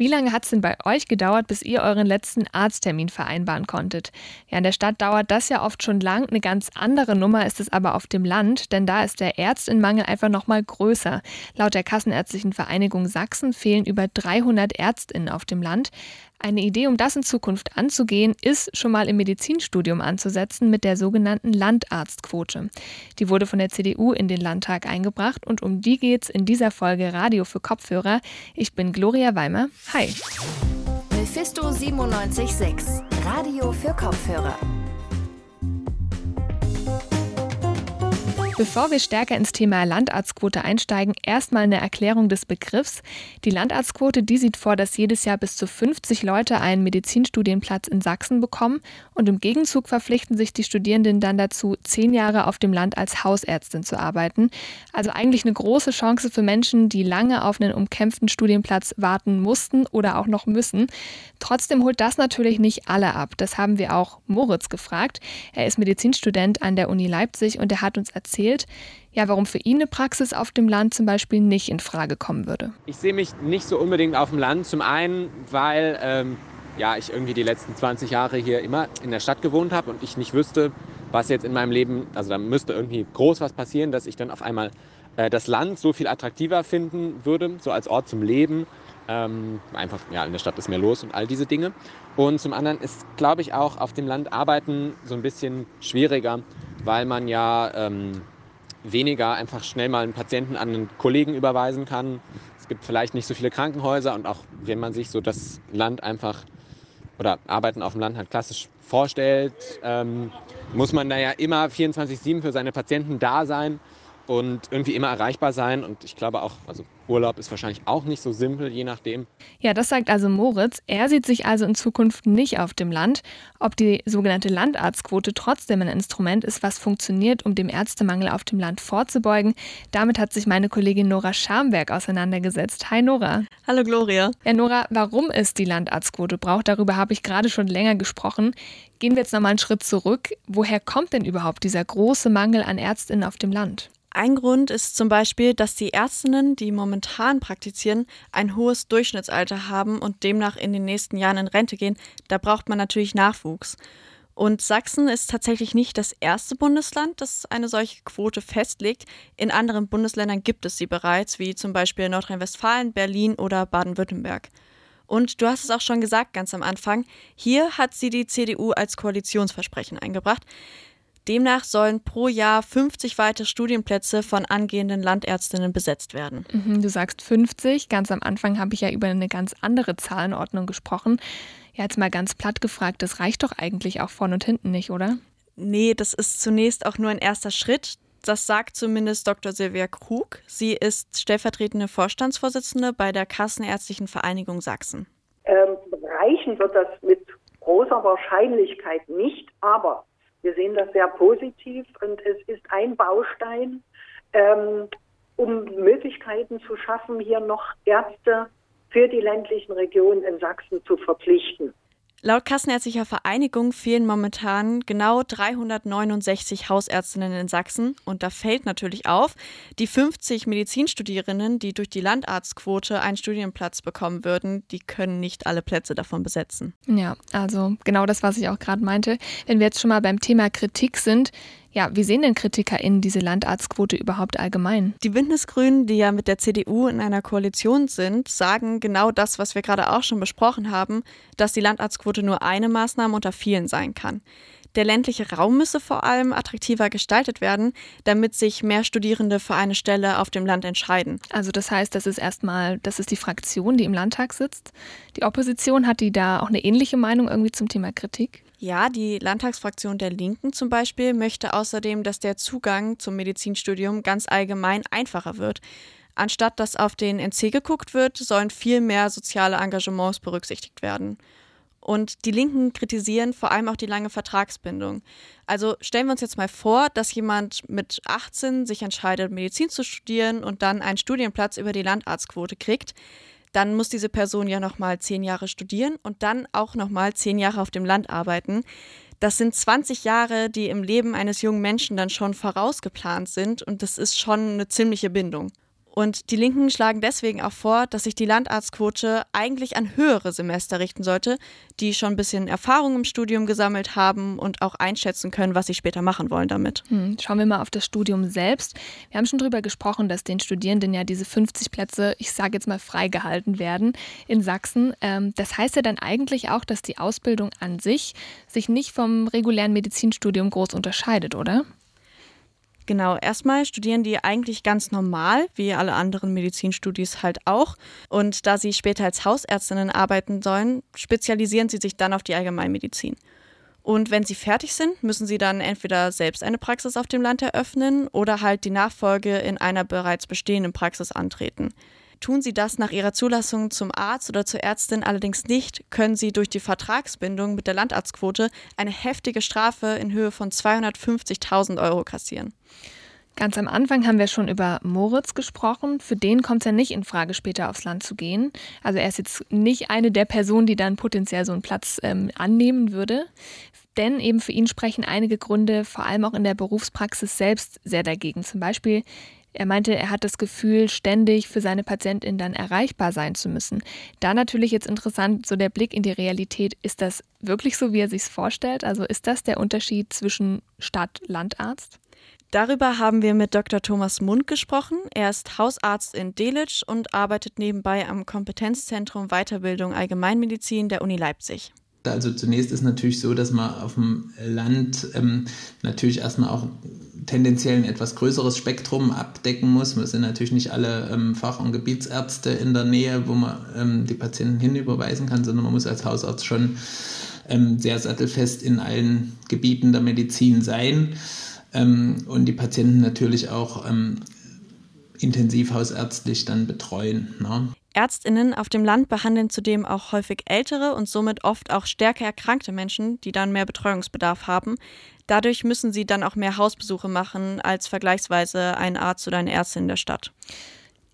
Wie lange hat es denn bei euch gedauert, bis ihr euren letzten Arzttermin vereinbaren konntet? Ja, in der Stadt dauert das ja oft schon lang. Eine ganz andere Nummer ist es aber auf dem Land, denn da ist der Ärztinnenmangel einfach noch mal größer. Laut der Kassenärztlichen Vereinigung Sachsen fehlen über 300 Ärztinnen auf dem Land. Eine Idee, um das in Zukunft anzugehen, ist, schon mal im Medizinstudium anzusetzen mit der sogenannten Landarztquote. Die wurde von der CDU in den Landtag eingebracht und um die geht's in dieser Folge Radio für Kopfhörer. Ich bin Gloria Weimer. Hi. Mephisto 97.6, Radio für Kopfhörer. Bevor wir stärker ins Thema Landarztquote einsteigen, erstmal eine Erklärung des Begriffs. Die Landarztquote, die sieht vor, dass jedes Jahr bis zu 50 Leute einen Medizinstudienplatz in Sachsen bekommen und im Gegenzug verpflichten sich die Studierenden dann dazu, 10 Jahre auf dem Land als Hausärztin zu arbeiten. Also eigentlich eine große Chance für Menschen, die lange auf einen umkämpften Studienplatz warten mussten oder auch noch müssen. Trotzdem holt das natürlich nicht alle ab. Das haben wir auch Moritz gefragt. Er ist Medizinstudent an der Uni Leipzig und er hat uns erzählt, ja, warum für ihn eine Praxis auf dem Land zum Beispiel nicht in Frage kommen würde. Ich sehe mich nicht so unbedingt auf dem Land. Zum einen, weil ich irgendwie die letzten 20 Jahre hier immer in der Stadt gewohnt habe und ich nicht wüsste, was jetzt in meinem Leben, also da müsste irgendwie groß was passieren, dass ich dann auf einmal das Land so viel attraktiver finden würde, so als Ort zum Leben. Einfach, ja, in der Stadt ist mehr los und all diese Dinge. Und zum anderen ist, glaube ich, auch auf dem Land arbeiten so ein bisschen schwieriger, weil man ja weniger einfach schnell mal einen Patienten an einen Kollegen überweisen kann. Es gibt vielleicht nicht so viele Krankenhäuser und auch wenn man sich so das Land einfach oder Arbeiten auf dem Land halt klassisch vorstellt, muss man da ja immer 24/7 für seine Patienten da sein und irgendwie immer erreichbar sein. Und ich glaube auch, also Urlaub ist wahrscheinlich auch nicht so simpel, je nachdem. Ja, das sagt also Moritz. Er sieht sich also in Zukunft nicht auf dem Land. Ob die sogenannte Landarztquote trotzdem ein Instrument ist, was funktioniert, um dem Ärztemangel auf dem Land vorzubeugen, damit hat sich meine Kollegin Nora Schamberg auseinandergesetzt. Hi Nora. Hallo Gloria. Ja Nora, warum es die Landarztquote braucht, darüber habe ich gerade schon länger gesprochen. Gehen wir jetzt nochmal einen Schritt zurück. Woher kommt denn überhaupt dieser große Mangel an ÄrztInnen auf dem Land? Ein Grund ist zum Beispiel, dass die Ärztinnen, die momentan praktizieren, ein hohes Durchschnittsalter haben und demnach in den nächsten Jahren in Rente gehen. Da braucht man natürlich Nachwuchs. Und Sachsen ist tatsächlich nicht das erste Bundesland, das eine solche Quote festlegt. In anderen Bundesländern gibt es sie bereits, wie zum Beispiel Nordrhein-Westfalen, Berlin oder Baden-Württemberg. Und du hast es auch schon gesagt ganz am Anfang, hier hat sie die CDU als Koalitionsversprechen eingebracht. Demnach sollen pro Jahr 50 weitere Studienplätze von angehenden Landärztinnen besetzt werden. Mhm, du sagst 50. Ganz am Anfang habe ich ja über eine ganz andere Zahlenordnung gesprochen. Ja, jetzt mal ganz platt gefragt, das reicht doch eigentlich auch vorne und hinten nicht, oder? Nee, das ist zunächst auch nur ein erster Schritt. Das sagt zumindest Dr. Silvia Krug. Sie ist stellvertretende Vorstandsvorsitzende bei der Kassenärztlichen Vereinigung Sachsen. Reichen wird das mit großer Wahrscheinlichkeit nicht, aber wir sehen das sehr positiv und es ist ein Baustein, um Möglichkeiten zu schaffen, hier noch Ärzte für die ländlichen Regionen in Sachsen zu verpflichten. Laut Kassenärztlicher Vereinigung fehlen momentan genau 369 Hausärztinnen in Sachsen. Und da fällt natürlich auf, die 50 Medizinstudierenden, die durch die Landarztquote einen Studienplatz bekommen würden, die können nicht alle Plätze davon besetzen. Ja, also genau das, was ich auch gerade meinte. Wenn wir jetzt schon mal beim Thema Kritik sind, ja, wie sehen denn KritikerInnen diese Landarztquote überhaupt allgemein? Die Bündnisgrünen, die ja mit der CDU in einer Koalition sind, sagen genau das, was wir gerade auch schon besprochen haben, dass die Landarztquote nur eine Maßnahme unter vielen sein kann. Der ländliche Raum müsse vor allem attraktiver gestaltet werden, damit sich mehr Studierende für eine Stelle auf dem Land entscheiden. Also das heißt, das ist die Fraktion, die im Landtag sitzt. Die Opposition, hat die da auch eine ähnliche Meinung irgendwie zum Thema Kritik? Ja, die Landtagsfraktion der Linken zum Beispiel möchte außerdem, dass der Zugang zum Medizinstudium ganz allgemein einfacher wird. Anstatt dass auf den NC geguckt wird, sollen viel mehr soziale Engagements berücksichtigt werden. Und die Linken kritisieren vor allem auch die lange Vertragsbindung. Also stellen wir uns jetzt mal vor, dass jemand mit 18 sich entscheidet, Medizin zu studieren und dann einen Studienplatz über die Landarztquote kriegt. Dann muss diese Person ja nochmal 10 Jahre studieren und dann auch nochmal 10 Jahre auf dem Land arbeiten. Das sind 20 Jahre, die im Leben eines jungen Menschen dann schon vorausgeplant sind und das ist schon eine ziemliche Bindung. Und die Linken schlagen deswegen auch vor, dass sich die Landarztquote eigentlich an höhere Semester richten sollte, die schon ein bisschen Erfahrung im Studium gesammelt haben und auch einschätzen können, was sie später machen wollen damit. Schauen wir mal auf das Studium selbst. Wir haben schon drüber gesprochen, dass den Studierenden ja diese 50 Plätze, ich sage jetzt mal, freigehalten werden in Sachsen. Das heißt ja dann eigentlich auch, dass die Ausbildung an sich nicht vom regulären Medizinstudium groß unterscheidet, oder? Genau, erstmal studieren die eigentlich ganz normal, wie alle anderen Medizinstudis halt auch. Und da sie später als Hausärztinnen arbeiten sollen, spezialisieren sie sich dann auf die Allgemeinmedizin. Und wenn sie fertig sind, müssen sie dann entweder selbst eine Praxis auf dem Land eröffnen oder halt die Nachfolge in einer bereits bestehenden Praxis antreten. Tun sie das nach ihrer Zulassung zum Arzt oder zur Ärztin allerdings nicht, können sie durch die Vertragsbindung mit der Landarztquote eine heftige Strafe in Höhe von 250.000 Euro kassieren. Ganz am Anfang haben wir schon über Moritz gesprochen. Für den kommt es ja nicht in Frage, später aufs Land zu gehen. Also er ist jetzt nicht eine der Personen, die dann potenziell so einen Platz annehmen würde. Denn eben für ihn sprechen einige Gründe, vor allem auch in der Berufspraxis selbst, sehr dagegen. Zum Beispiel, er meinte, er hat das Gefühl, ständig für seine PatientInnen dann erreichbar sein zu müssen. Da natürlich jetzt interessant, so der Blick in die Realität, ist das wirklich so, wie er sich es vorstellt? Also ist das der Unterschied zwischen Stadt-Landarzt? Darüber haben wir mit Dr. Thomas Mund gesprochen. Er ist Hausarzt in Delitzsch und arbeitet nebenbei am Kompetenzzentrum Weiterbildung Allgemeinmedizin der Uni Leipzig. Also zunächst ist natürlich so, dass man auf dem Land natürlich erstmal auch tendenziell ein etwas größeres Spektrum abdecken muss. Es sind natürlich nicht alle Fach- und Gebietsärzte in der Nähe, wo man die Patienten hinüberweisen kann, sondern man muss als Hausarzt schon sehr sattelfest in allen Gebieten der Medizin sein und die Patienten natürlich auch intensiv hausärztlich dann betreuen, ne? ÄrztInnen auf dem Land behandeln zudem auch häufig ältere und somit oft auch stärker erkrankte Menschen, die dann mehr Betreuungsbedarf haben. Dadurch müssen sie dann auch mehr Hausbesuche machen als vergleichsweise ein Arzt oder eine Ärztin in der Stadt.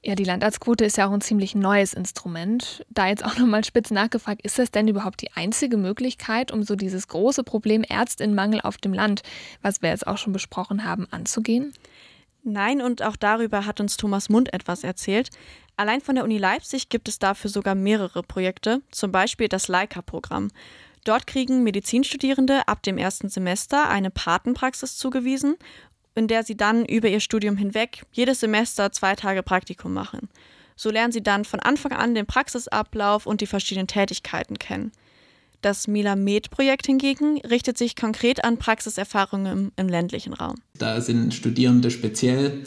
Ja, die Landarztquote ist ja auch ein ziemlich neues Instrument. Da jetzt auch nochmal spitz nachgefragt, ist das denn überhaupt die einzige Möglichkeit, um so dieses große Problem ÄrztInnenmangel auf dem Land, was wir jetzt auch schon besprochen haben, anzugehen? Nein, und auch darüber hat uns Thomas Mund etwas erzählt. Allein von der Uni Leipzig gibt es dafür sogar mehrere Projekte, zum Beispiel das Laika-Programm. Dort kriegen Medizinstudierende ab dem ersten Semester eine Patenpraxis zugewiesen, in der sie dann über ihr Studium hinweg jedes Semester 2 Tage Praktikum machen. So lernen sie dann von Anfang an den Praxisablauf und die verschiedenen Tätigkeiten kennen. Das Milamed-Projekt hingegen richtet sich konkret an Praxiserfahrungen im ländlichen Raum. Da sind Studierende speziell,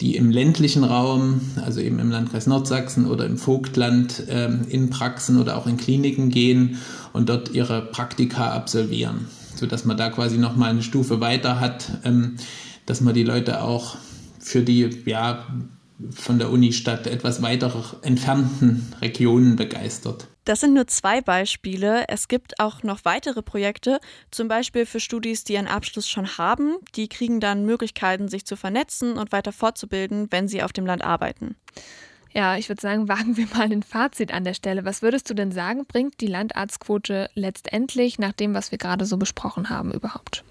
die im ländlichen Raum, also eben im Landkreis Nordsachsen oder im Vogtland, in Praxen oder auch in Kliniken gehen und dort ihre Praktika absolvieren, sodass man da quasi nochmal eine Stufe weiter hat, dass man die Leute auch für die von der Unistadt etwas weiter entfernten Regionen begeistert. Das sind nur 2 Beispiele. Es gibt auch noch weitere Projekte, zum Beispiel für Studis, die einen Abschluss schon haben. Die kriegen dann Möglichkeiten, sich zu vernetzen und weiter fortzubilden, wenn sie auf dem Land arbeiten. Ja, ich würde sagen, wagen wir mal ein Fazit an der Stelle. Was würdest du denn sagen, bringt die Landarztquote letztendlich nach dem, was wir gerade so besprochen haben, überhaupt?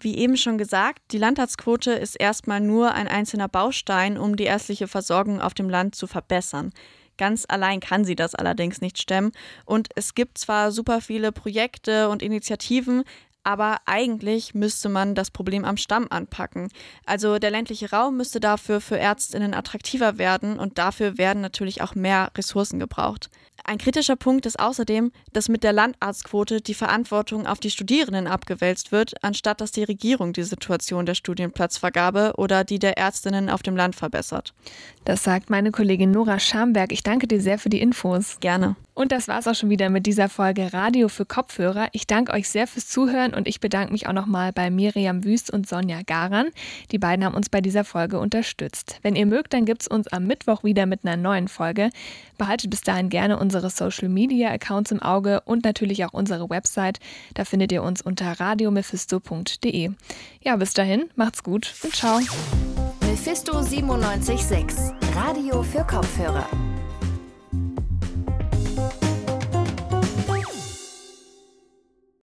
Wie eben schon gesagt, die Landarztquote ist erstmal nur ein einzelner Baustein, um die ärztliche Versorgung auf dem Land zu verbessern. Ganz allein kann sie das allerdings nicht stemmen. Und es gibt zwar super viele Projekte und Initiativen, aber eigentlich müsste man das Problem am Stamm anpacken. Also der ländliche Raum müsste dafür für ÄrztInnen attraktiver werden und dafür werden natürlich auch mehr Ressourcen gebraucht. Ein kritischer Punkt ist außerdem, dass mit der Landarztquote die Verantwortung auf die Studierenden abgewälzt wird, anstatt dass die Regierung die Situation der Studienplatzvergabe oder die der Ärztinnen auf dem Land verbessert. Das sagt meine Kollegin Nora Schamberg. Ich danke dir sehr für die Infos. Gerne. Und das war's auch schon wieder mit dieser Folge Radio für Kopfhörer. Ich danke euch sehr fürs Zuhören und ich bedanke mich auch nochmal bei Miriam Wüst und Sonja Garan. Die beiden haben uns bei dieser Folge unterstützt. Wenn ihr mögt, dann gibt's uns am Mittwoch wieder mit einer neuen Folge. Behaltet bis dahin gerne unsere Social-Media-Accounts im Auge und natürlich auch unsere Website. Da findet ihr uns unter radio-mephisto.de. Ja, bis dahin, macht's gut und ciao. Mephisto 97.6, Radio für Kopfhörer.